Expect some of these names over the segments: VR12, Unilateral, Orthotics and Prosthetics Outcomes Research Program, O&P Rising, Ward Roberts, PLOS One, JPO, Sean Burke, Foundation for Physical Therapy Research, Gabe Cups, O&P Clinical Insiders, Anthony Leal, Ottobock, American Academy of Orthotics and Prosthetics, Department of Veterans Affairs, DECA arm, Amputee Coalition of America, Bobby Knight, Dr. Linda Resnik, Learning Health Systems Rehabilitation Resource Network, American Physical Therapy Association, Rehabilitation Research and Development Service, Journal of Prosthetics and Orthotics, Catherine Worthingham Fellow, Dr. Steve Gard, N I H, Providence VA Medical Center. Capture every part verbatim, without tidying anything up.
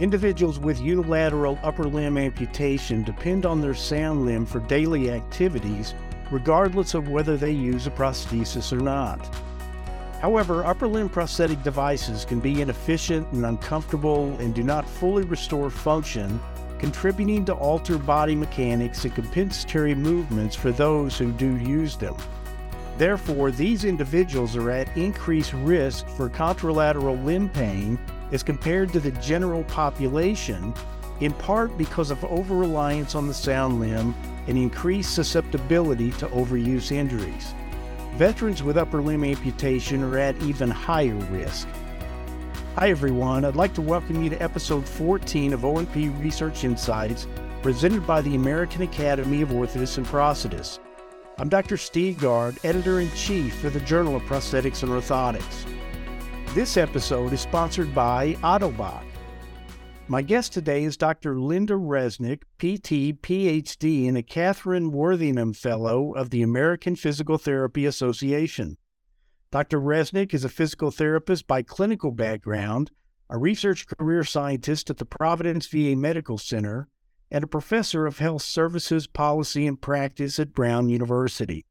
Individuals with unilateral upper limb amputation depend on their sound limb for daily activities, regardless of whether they use a prosthesis or not. However, upper limb prosthetic devices can be inefficient and uncomfortable and do not fully restore function, contributing to altered body mechanics and compensatory movements for those who do use them. Therefore, these individuals are at increased risk for contralateral limb pain as compared to the general population, in part because of over-reliance on the sound limb and increased susceptibility to overuse injuries. Veterans with upper limb amputation are at even higher risk. Hi everyone, I'd like to welcome you to episode fourteen of O and P Research Insights, presented by the American Academy of Orthotics and Prosthetics. I'm Doctor Steve Gard, Editor-in-Chief for the Journal of Prosthetics and Orthotics. This episode is sponsored by Ottobock. My guest today is Doctor Linda Resnik, P T, P H D, and a Catherine Worthingham Fellow of the American Physical Therapy Association. Doctor Resnik is a physical therapist by clinical background, a research career scientist at the Providence V A Medical Center, and a professor of health services policy and practice at Brown University.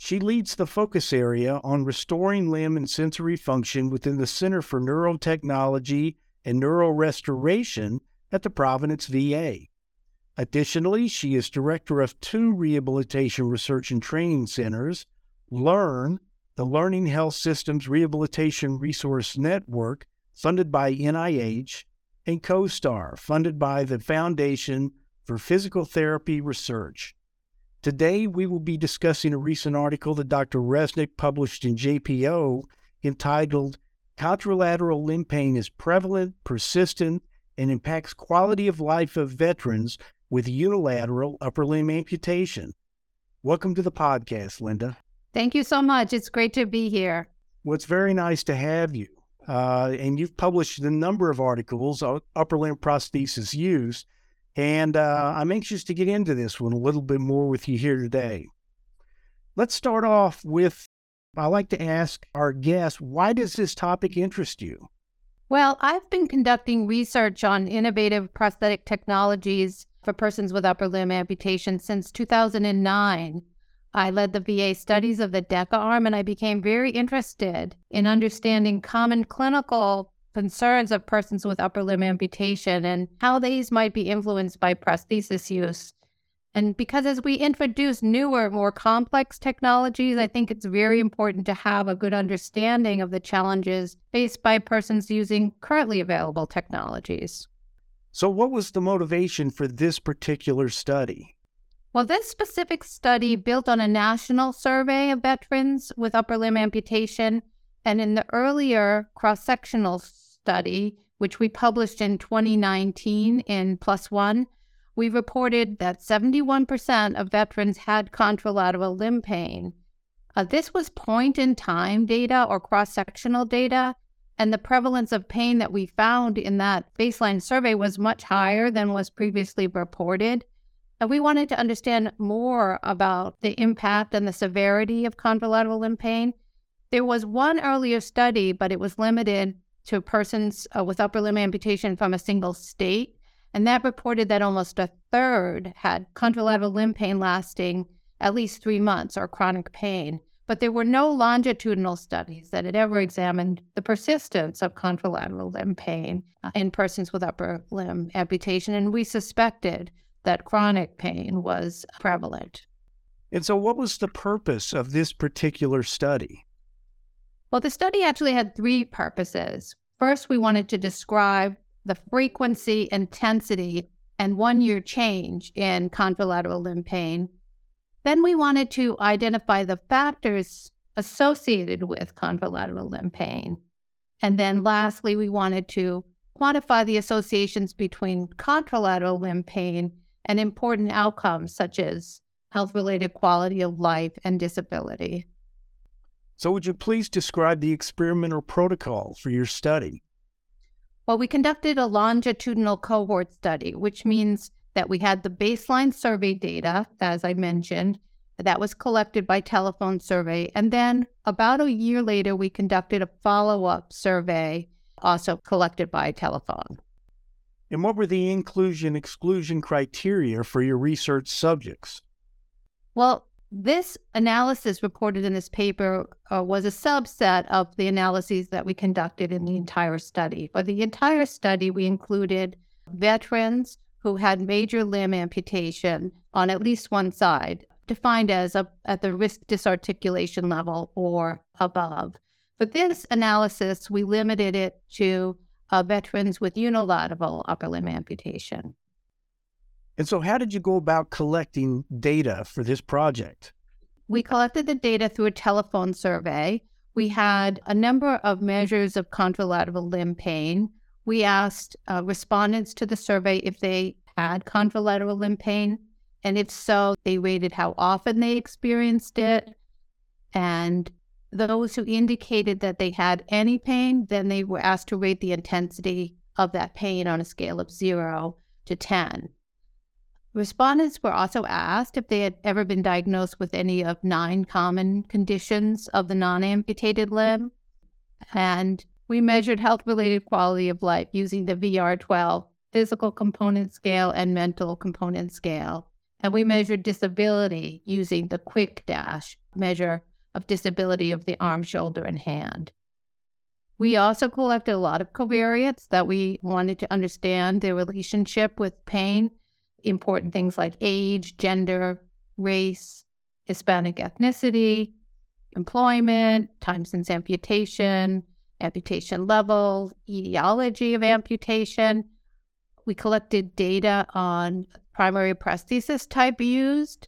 She leads the focus area on restoring limb and sensory function within the Center for Neurotechnology and Neural Restoration at the Providence V A. Additionally, she is director of two rehabilitation research and training centers, LEARN, the Learning Health Systems Rehabilitation Resource Network, funded by N I H, and COSTAR, funded by the Foundation for Physical Therapy Research. Today, we will be discussing a recent article that Doctor Resnik published in J P O entitled, Contralateral Limb Pain is Prevalent, Persistent, and Impacts Quality of Life of Veterans with Unilateral Upper Limb Amputation. Welcome to the podcast, Linda. Thank you so much. It's great to be here. Well, it's very nice to have you. Uh, and you've published a number of articles on upper limb prosthesis use, and uh, I'm anxious to get into this one a little bit more with you here today. Let's start off with, I like to ask our guests, why does this topic interest you? Well, I've been conducting research on innovative prosthetic technologies for persons with upper limb amputation since two thousand nine. I led the V A studies of the DECA arm, and I became very interested in understanding common clinical concerns of persons with upper limb amputation and how these might be influenced by prosthesis use. And because as we introduce newer, more complex technologies, I think it's very important to have a good understanding of the challenges faced by persons using currently available technologies. So what was the motivation for this particular study? Well, this specific study built on a national survey of veterans with upper limb amputation, and in the earlier cross-sectional study, which we published in twenty nineteen in PLOS One, we reported that seventy-one percent of veterans had contralateral limb pain. Uh, this was point-in-time data or cross-sectional data, and the prevalence of pain that we found in that baseline survey was much higher than was previously reported. And we wanted to understand more about the impact and the severity of contralateral limb pain. There was one earlier study, but it was limited to persons uh, with upper limb amputation from a single state. And that reported that almost a third had contralateral limb pain lasting at least three months or chronic pain. But there were no longitudinal studies that had ever examined the persistence of contralateral limb pain in persons with upper limb amputation. And we suspected that chronic pain was prevalent. And so what was the purpose of this particular study? Well, the study actually had three purposes. First, we wanted to describe the frequency, intensity, and one-year change in contralateral limb pain. Then we wanted to identify the factors associated with contralateral limb pain. And then lastly, we wanted to quantify the associations between contralateral limb pain and important outcomes such as health-related quality of life and disability. So would you please describe the experimental protocol for your study? Well, we conducted a longitudinal cohort study, which means that we had the baseline survey data, as I mentioned, that was collected by telephone survey. And then about a year later, we conducted a follow-up survey also collected by telephone. And what were the inclusion-exclusion criteria for your research subjects? Well, this analysis reported in this paper uh, was a subset of the analyses that we conducted in the entire study. For the entire study, we included veterans who had major limb amputation on at least one side, defined as a, at the risk disarticulation level or above. For this analysis, we limited it to uh, veterans with unilateral upper limb amputation. And so how did you go about collecting data for this project? We collected the data through a telephone survey. We had a number of measures of contralateral limb pain. We asked uh, respondents to the survey if they had contralateral limb pain, and if so, they rated how often they experienced it. And those who indicated that they had any pain, then they were asked to rate the intensity of that pain on a scale of zero to ten. Respondents were also asked if they had ever been diagnosed with any of nine common conditions of the non-amputated limb. And we measured health-related quality of life using the V R twelve physical component scale and mental component scale. And we measured disability using the Quick DASH measure of disability of the arm, shoulder, and hand. We also collected a lot of covariates that we wanted to understand their relationship with pain. Important things like age, gender, race, Hispanic ethnicity, employment, time since amputation, amputation level, etiology of amputation. We collected data on primary prosthesis type used,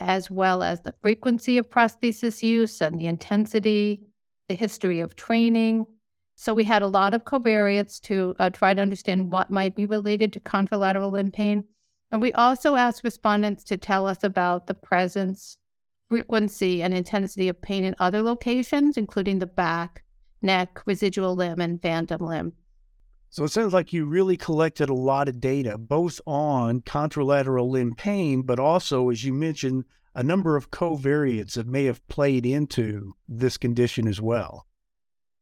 as well as the frequency of prosthesis use and the intensity, the history of training. So we had a lot of covariates to uh, try to understand what might be related to contralateral limb pain. And we also asked respondents to tell us about the presence, frequency, and intensity of pain in other locations, including the back, neck, residual limb, and phantom limb. So it sounds like you really collected a lot of data, both on contralateral limb pain, but also, as you mentioned, a number of covariates that may have played into this condition as well.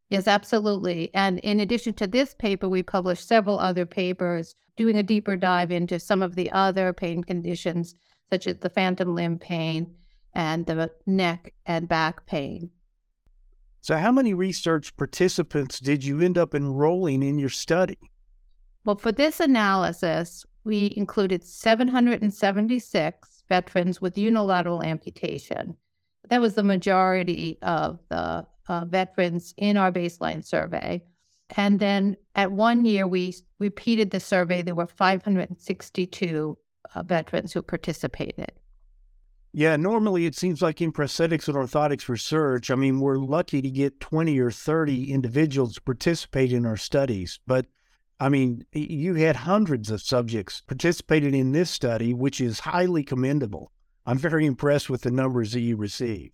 Yes, absolutely. And in addition to this paper, we published several other papers doing a deeper dive into some of the other pain conditions, such as the phantom limb pain and the neck and back pain. So how many research participants did you end up enrolling in your study? Well, for this analysis, we included seven hundred seventy-six veterans with unilateral amputation. That was the majority of the uh, veterans in our baseline survey. And then at one year, we repeated the survey. There were five hundred sixty-two uh, veterans who participated. Yeah, normally it seems like in prosthetics and orthotics research, I mean, we're lucky to get twenty or thirty individuals to participate in our studies. But, I mean, you had hundreds of subjects participated in this study, which is highly commendable. I'm very impressed with the numbers that you received.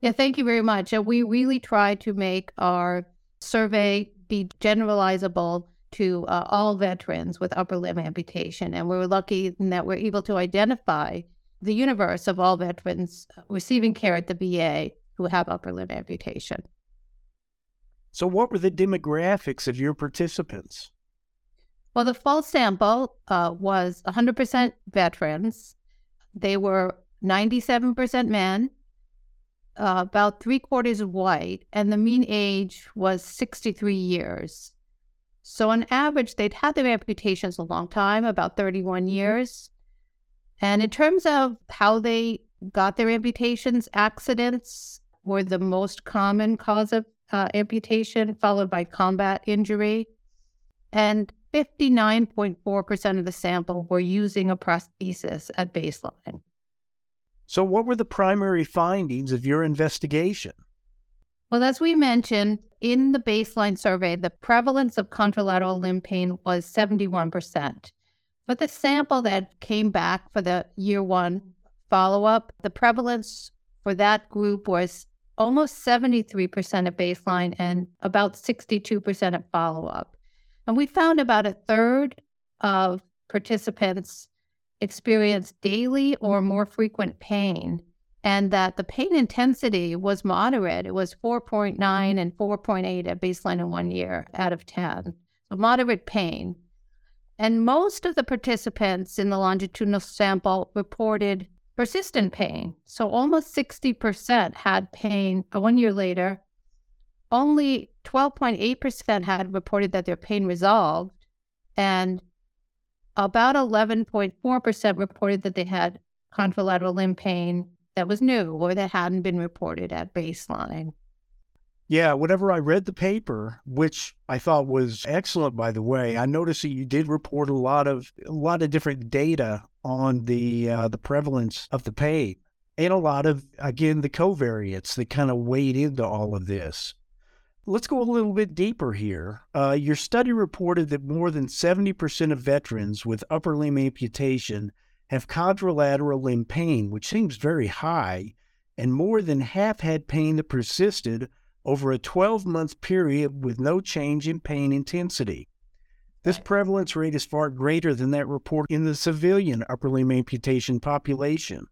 Yeah, thank you very much. And we really tried to make our survey be generalizable to uh, all veterans with upper limb amputation. And we were lucky in that we're able to identify the universe of all veterans receiving care at the V A who have upper limb amputation. So what were the demographics of your participants? Well, the full sample uh, was one hundred percent veterans. They were ninety-seven percent men, uh, about three quarters white, and the mean age was sixty-three years. So on average, they'd had their amputations a long time, about thirty-one years. And in terms of how they got their amputations, accidents were the most common cause of uh, amputation, followed by combat injury. And fifty-nine point four percent of the sample were using a prosthesis at baseline. So what were the primary findings of your investigation? Well, as we mentioned, in the baseline survey, the prevalence of contralateral limb pain was seventy-one percent. But the sample that came back for the year one follow-up, the prevalence for that group was almost seventy-three percent at baseline and about sixty-two percent at follow-up. And we found about a third of participants experienced daily or more frequent pain, and that the pain intensity was moderate. It was four point nine and four point eight at baseline in one year out of ten. So moderate pain. And most of the participants in the longitudinal sample reported persistent pain. So almost sixty percent had pain one year later. Only twelve point eight percent had reported that their pain resolved. And about eleven point four percent reported that they had contralateral limb pain that was new or that hadn't been reported at baseline. Yeah, whenever I read the paper, which I thought was excellent, by the way, I noticed that you did report a lot of a lot of different data on the uh, the prevalence of the pain and a lot of, again, the covariates that kind of weighed into all of this. Let's go a little bit deeper here. Uh, your study reported that more than seventy percent of veterans with upper limb amputation have contralateral limb pain, which seems very high, and more than half had pain that persisted over a twelve-month period with no change in pain intensity. This prevalence rate is far greater than that reported in the civilian upper limb amputation population.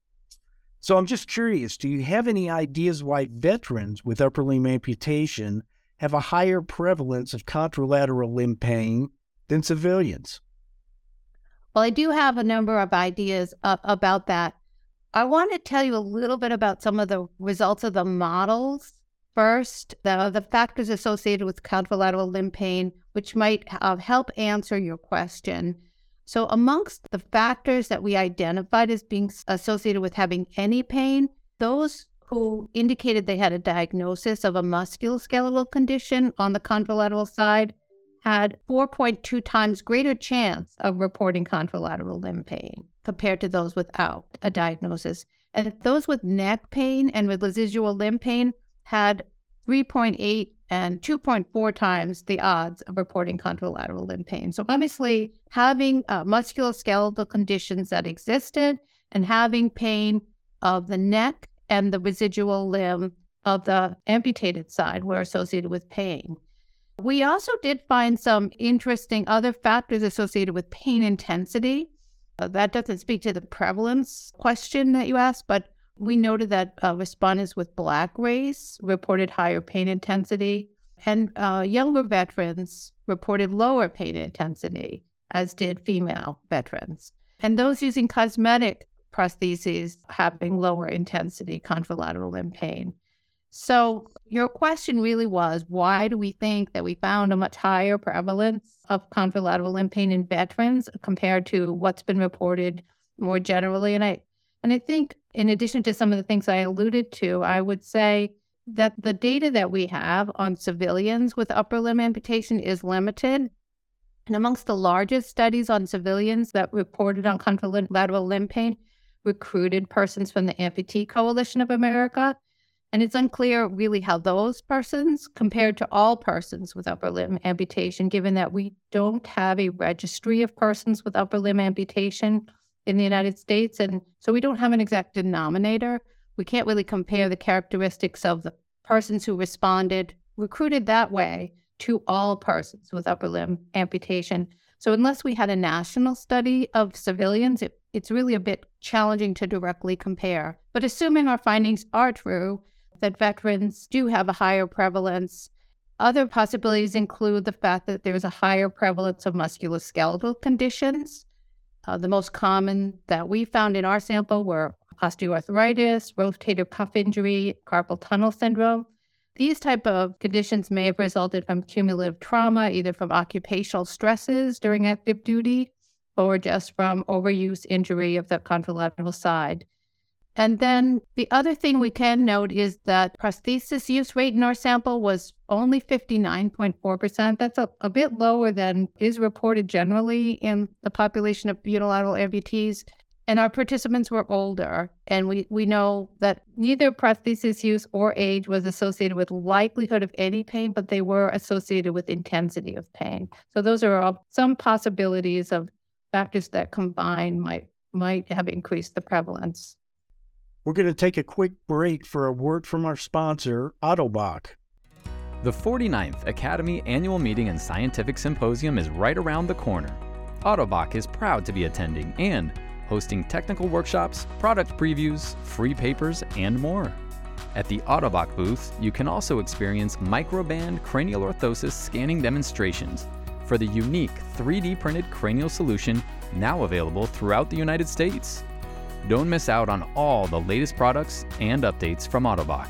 So I'm just curious, do you have any ideas why veterans with upper limb amputation have a higher prevalence of contralateral limb pain than civilians? Well, I do have a number of ideas uh, about that. I want to tell you a little bit about some of the results of the models. First, the, the factors associated with contralateral limb pain, which might uh, help answer your question. So amongst the factors that we identified as being associated with having any pain, those who indicated they had a diagnosis of a musculoskeletal condition on the contralateral side had four point two times greater chance of reporting contralateral limb pain compared to those without a diagnosis. And those with neck pain and with residual limb pain had three point eight and two point four times the odds of reporting contralateral limb pain. So obviously having uh, musculoskeletal conditions that existed and having pain of the neck and the residual limb of the amputated side were associated with pain. We also did find some interesting other factors associated with pain intensity. Uh, that doesn't speak to the prevalence question that you asked, but we noted that uh, respondents with Black race reported higher pain intensity, and uh, younger veterans reported lower pain intensity, as did female veterans. And those using cosmetic prostheses having lower intensity contralateral limb pain. So your question really was, why do we think that we found a much higher prevalence of contralateral limb pain in veterans compared to what's been reported more generally? And I And I think in addition to some of the things I alluded to, I would say that the data that we have on civilians with upper limb amputation is limited. And amongst the largest studies on civilians that reported on contralateral limb pain recruited persons from the Amputee Coalition of America. And it's unclear really how those persons compared to all persons with upper limb amputation, given that we don't have a registry of persons with upper limb amputation in the United States. And so we don't have an exact denominator. We can't really compare the characteristics of the persons who responded, recruited that way, to all persons with upper limb amputation. So unless we had a national study of civilians, it, it's really a bit challenging to directly compare. But assuming our findings are true, that veterans do have a higher prevalence, other possibilities include the fact that there's a higher prevalence of musculoskeletal conditions. Uh, the most common that we found in our sample were osteoarthritis, rotator cuff injury, carpal tunnel syndrome. These type of conditions may have resulted from cumulative trauma, either from occupational stresses during active duty or just from overuse injury of the contralateral side. And then the other thing we can note is that prosthesis use rate in our sample was only fifty-nine point four percent. That's a, a bit lower than is reported generally in the population of unilateral amputees. And our participants were older. And we, we know that neither prosthesis use or age was associated with likelihood of any pain, but they were associated with intensity of pain. So those are all some possibilities of factors that combined might might have increased the prevalence. We're going to take a quick break for a word from our sponsor, Ottobock. The forty-ninth Academy Annual Meeting and Scientific Symposium is right around the corner. Ottobock is proud to be attending and hosting technical workshops, product previews, free papers, and more. At the Ottobock booth, you can also experience microband cranial orthosis scanning demonstrations, for the unique three D printed cranial solution now available throughout the United States. Don't miss out on all the latest products and updates from Ottobock.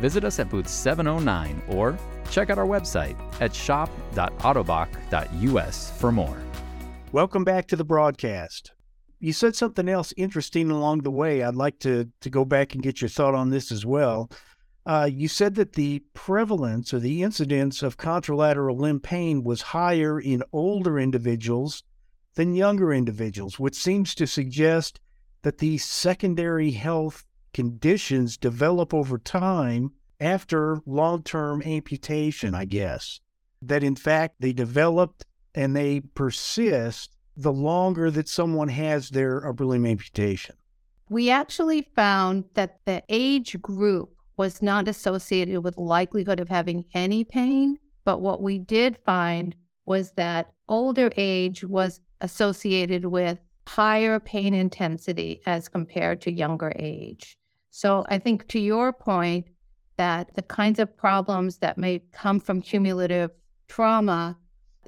Visit us at booth seven oh nine or check out our website at shop dot ottobock dot u s for more. Welcome back to the broadcast. You said something else interesting along the way. I'd like to, to go back and get your thought on this as well. Uh, you said that the prevalence or the incidence of contralateral limb pain was higher in older individuals than younger individuals, which seems to suggest that these secondary health conditions develop over time after long-term amputation, I guess, that in fact they developed and they persist the longer that someone has their upper limb amputation. We actually found that the age group was not associated with likelihood of having any pain, but what we did find was that older age was associated with higher pain intensity as compared to younger age. So I think to your point that the kinds of problems that may come from cumulative trauma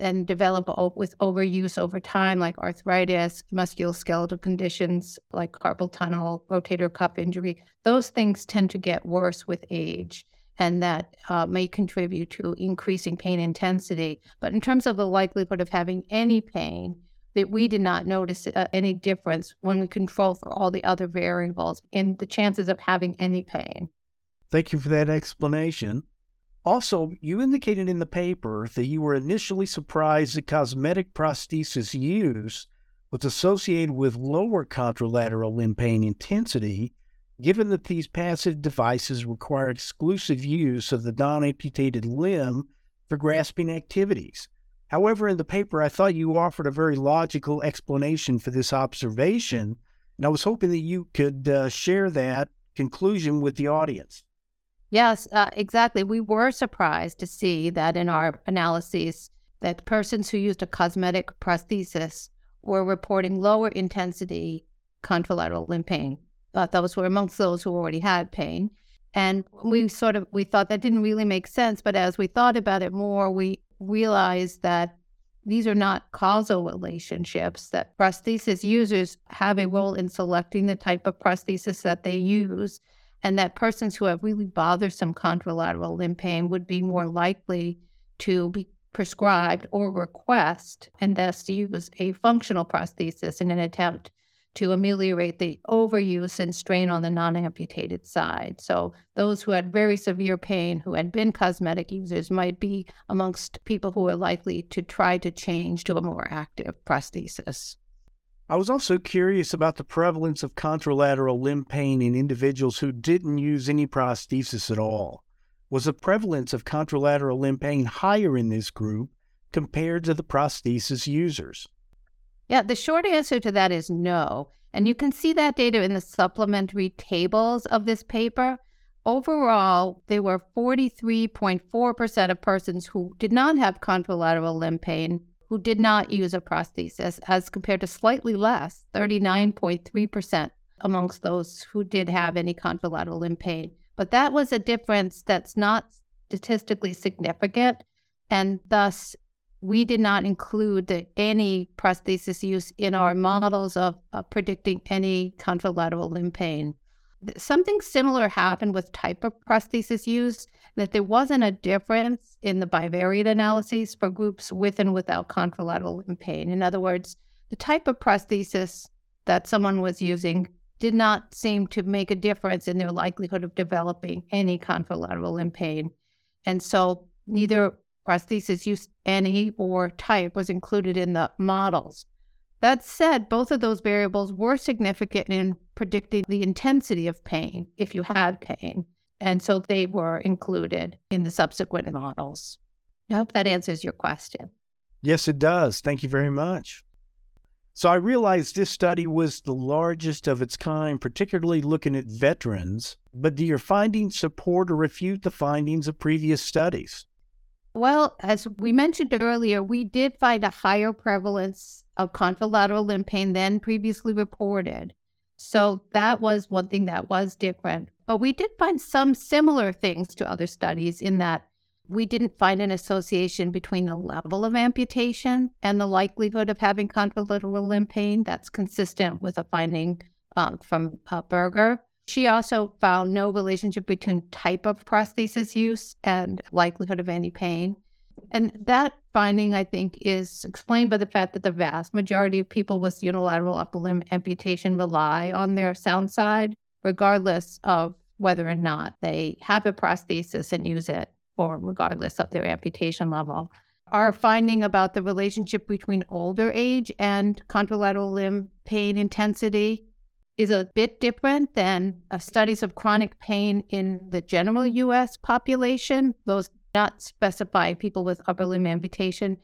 and develop with overuse over time, like arthritis, musculoskeletal conditions, like carpal tunnel, rotator cuff injury, those things tend to get worse with age, and that uh, may contribute to increasing pain intensity. But in terms of the likelihood of having any pain, that we did not notice uh, any difference when we control for all the other variables in the chances of having any pain. Thank you for that explanation. Also, you indicated in the paper that you were initially surprised that cosmetic prosthesis use was associated with lower contralateral limb pain intensity, given that these passive devices require exclusive use of the non-amputated limb for grasping activities. However, in the paper, I thought you offered a very logical explanation for this observation, and I was hoping that you could uh, share that conclusion with the audience. Yes, uh, exactly. We were surprised to see that in our analyses that persons who used a cosmetic prosthesis were reporting lower intensity contralateral limb pain. Uh, those were amongst those who already had pain. And we sort of, we thought that didn't really make sense. But as we thought about it more, we realized that these are not causal relationships, that prosthesis users have a role in selecting the type of prosthesis that they use, and that persons who have really bothersome contralateral limb pain would be more likely to be prescribed or request and thus use a functional prosthesis in an attempt to ameliorate the overuse and strain on the non-amputated side. So those who had very severe pain, who had been cosmetic users, might be amongst people who are likely to try to change to a more active prosthesis. I was also curious about the prevalence of contralateral limb pain in individuals who didn't use any prosthesis at all. Was the prevalence of contralateral limb pain higher in this group compared to the prosthesis users? Yeah, the short answer to that is no. And you can see that data in the supplementary tables of this paper. Overall, there were forty-three point four percent of persons who did not have contralateral limb pain who did not use a prosthesis, as compared to slightly less, thirty-nine point three percent amongst those who did have any contralateral limb pain. But that was a difference that's not statistically significant, and thus we did not include the, any prosthesis use in our models of uh, predicting any contralateral limb pain. Something similar happened with type of prosthesis use, that there wasn't a difference in the bivariate analyses for groups with and without contralateral limb pain. In other words, the type of prosthesis that someone was using did not seem to make a difference in their likelihood of developing any contralateral limb pain. And so neither prosthesis use, any, or type was included in the models. That said, both of those variables were significant in predicting the intensity of pain, if you had pain, and so they were included in the subsequent models. I hope that answers your question. Yes, it does. Thank you very much. So I realize this study was the largest of its kind, particularly looking at veterans, but do your findings support or refute the findings of previous studies? Well, as we mentioned earlier, we did find a higher prevalence of contralateral limb pain than previously reported. So that was one thing that was different. But we did find some similar things to other studies in that we didn't find an association between the level of amputation and the likelihood of having convolutional limb pain. That's consistent with a finding um, from uh, Berger. She also found no relationship between type of prosthesis use and likelihood of any pain. And that finding, I think, is explained by the fact that the vast majority of people with unilateral upper limb amputation rely on their sound side, regardless of whether or not they have a prosthesis and use it, or regardless of their amputation level. Our finding about the relationship between older age and contralateral limb pain intensity is a bit different than uh, studies of chronic pain in the general U S population. Those not specify people with upper limb amputation.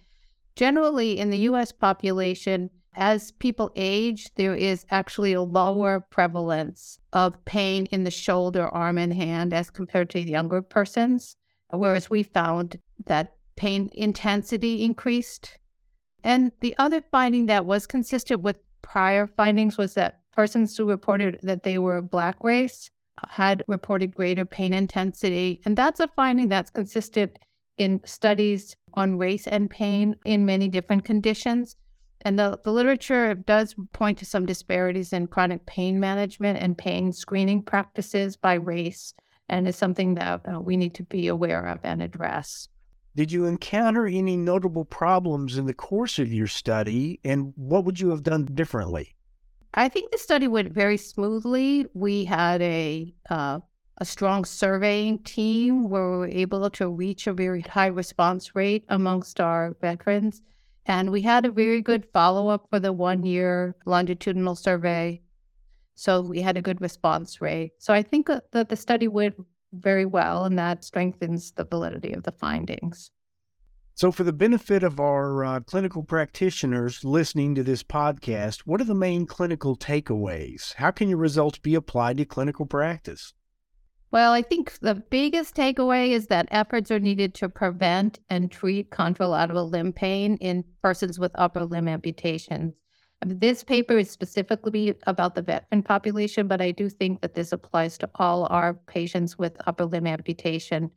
Generally, in the U S population, as people age, there is actually a lower prevalence of pain in the shoulder, arm, and hand as compared to younger persons, whereas we found that pain intensity increased. And the other finding that was consistent with prior findings was that persons who reported that they were Black race had reported greater pain intensity. And that's a finding that's consistent in studies on race and pain in many different conditions. And the, the literature does point to some disparities in chronic pain management and pain screening practices by race, and is something that uh, we need to be aware of and address. Did you encounter any notable problems in the course of your study, and what would you have done differently? I think the study went very smoothly. We had a uh, a strong surveying team where we were able to reach a very high response rate amongst our veterans. And we had a very good follow-up for the one-year longitudinal survey. So we had a good response rate. So I think that the study went very well, and that strengthens the validity of the findings. So for the benefit of our uh, clinical practitioners listening to this podcast, what are the main clinical takeaways? How can your results be applied to clinical practice? Well, I think the biggest takeaway is that efforts are needed to prevent and treat contralateral limb pain in persons with upper limb amputations. I mean, this paper is specifically about the veteran population, but I do think that this applies to all our patients with upper limb amputation.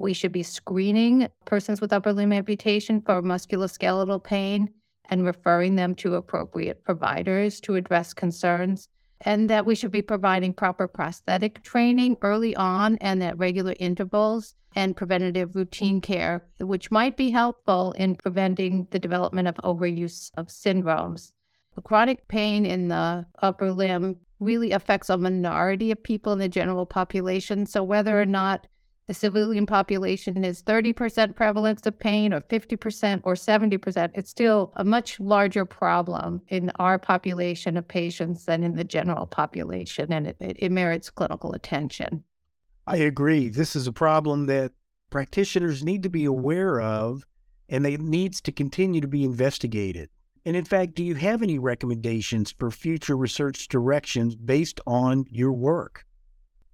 We should be screening persons with upper limb amputation for musculoskeletal pain and referring them to appropriate providers to address concerns, and that we should be providing proper prosthetic training early on and at regular intervals, and preventative routine care, which might be helpful in preventing the development of overuse of syndromes. The chronic pain in the upper limb really affects a minority of people in the general population. So whether or not the civilian population is thirty percent prevalence of pain or fifty percent or seventy percent, it's still a much larger problem in our population of patients than in the general population, and it, it merits clinical attention. I agree. This is a problem that practitioners need to be aware of, and it needs to continue to be investigated. And in fact, do you have any recommendations for future research directions based on your work?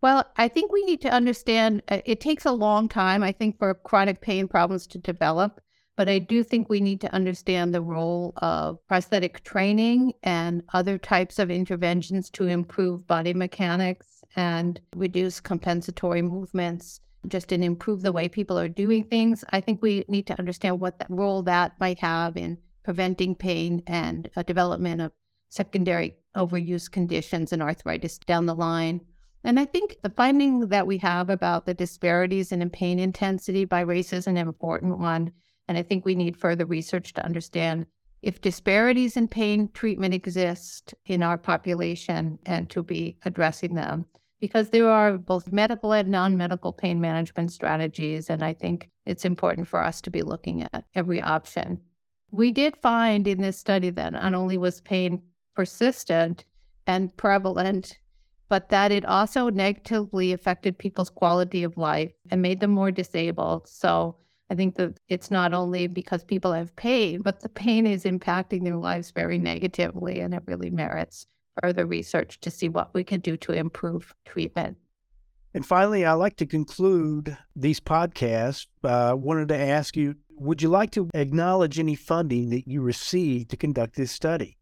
Well, I think we need to understand uh, it takes a long time, I think, for chronic pain problems to develop, but I do think we need to understand the role of prosthetic training and other types of interventions to improve body mechanics and reduce compensatory movements, just to improve the way people are doing things. I think we need to understand what that role that might have in preventing pain and uh, development of secondary overuse conditions and arthritis down the line. And I think the finding that we have about the disparities in pain intensity by race is an important one. And I think we need further research to understand if disparities in pain treatment exist in our population, and to be addressing them, because there are both medical and non-medical pain management strategies. And I think it's important for us to be looking at every option. We did find in this study that not only was pain persistent and prevalent, but that it also negatively affected people's quality of life and made them more disabled. So I think that it's not only because people have pain, but the pain is impacting their lives very negatively, and it really merits further research to see what we can do to improve treatment. And finally, I like to conclude these podcasts. I uh, wanted to ask you, would you like to acknowledge any funding that you received to conduct this study?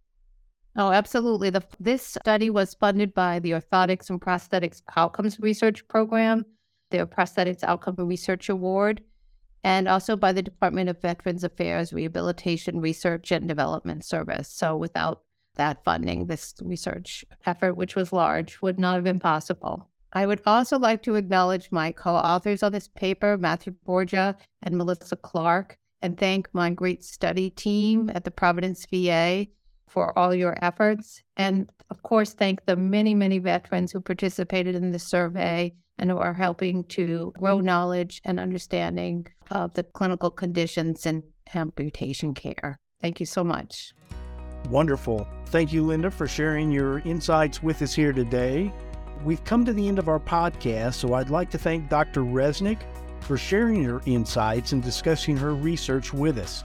Oh, absolutely. The, this study was funded by the Orthotics and Prosthetics Outcomes Research Program, the Prosthetics Outcomes Research Award, and also by the Department of Veterans Affairs Rehabilitation Research and Development Service. So without that funding, this research effort, which was large, would not have been possible. I would also like to acknowledge my co-authors on this paper, Matthew Borgia and Melissa Clark, and thank my great study team at the Providence V A for all your efforts. And of course, thank the many, many veterans who participated in the survey and who are helping to grow knowledge and understanding of the clinical conditions in amputation care. Thank you so much. Wonderful. Thank you, Linda, for sharing your insights with us here today. We've come to the end of our podcast, so I'd like to thank Doctor Resnik for sharing her insights and discussing her research with us.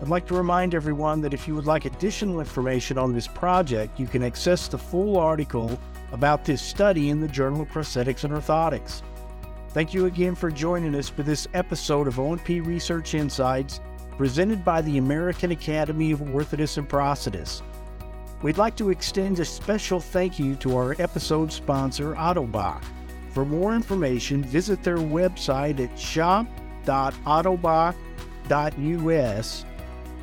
I'd like to remind everyone that if you would like additional information on this project, you can access the full article about this study in the Journal of Prosthetics and Orthotics. Thank you again for joining us for this episode of O and P Research Insights, presented by the American Academy of Orthotics and Prosthetics. We'd like to extend a special thank you to our episode sponsor, Ottobock. For more information, visit their website at shop dot ottobock dot u s.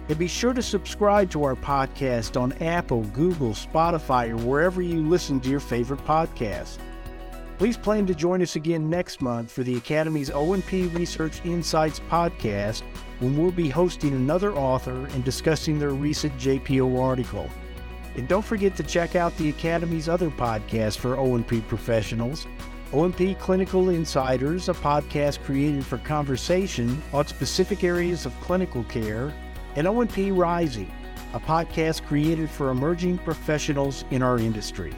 And be sure to subscribe to our podcast on Apple, Google, Spotify, or wherever you listen to your favorite podcast. Please plan to join us again next month for the Academy's O and P Research Insights podcast, when we'll be hosting another author and discussing their recent J P O article. And don't forget to check out the Academy's other podcast for O and P professionals, O and P Clinical Insiders, a podcast created for conversation on specific areas of clinical care, and O and P Rising, a podcast created for emerging professionals in our industry.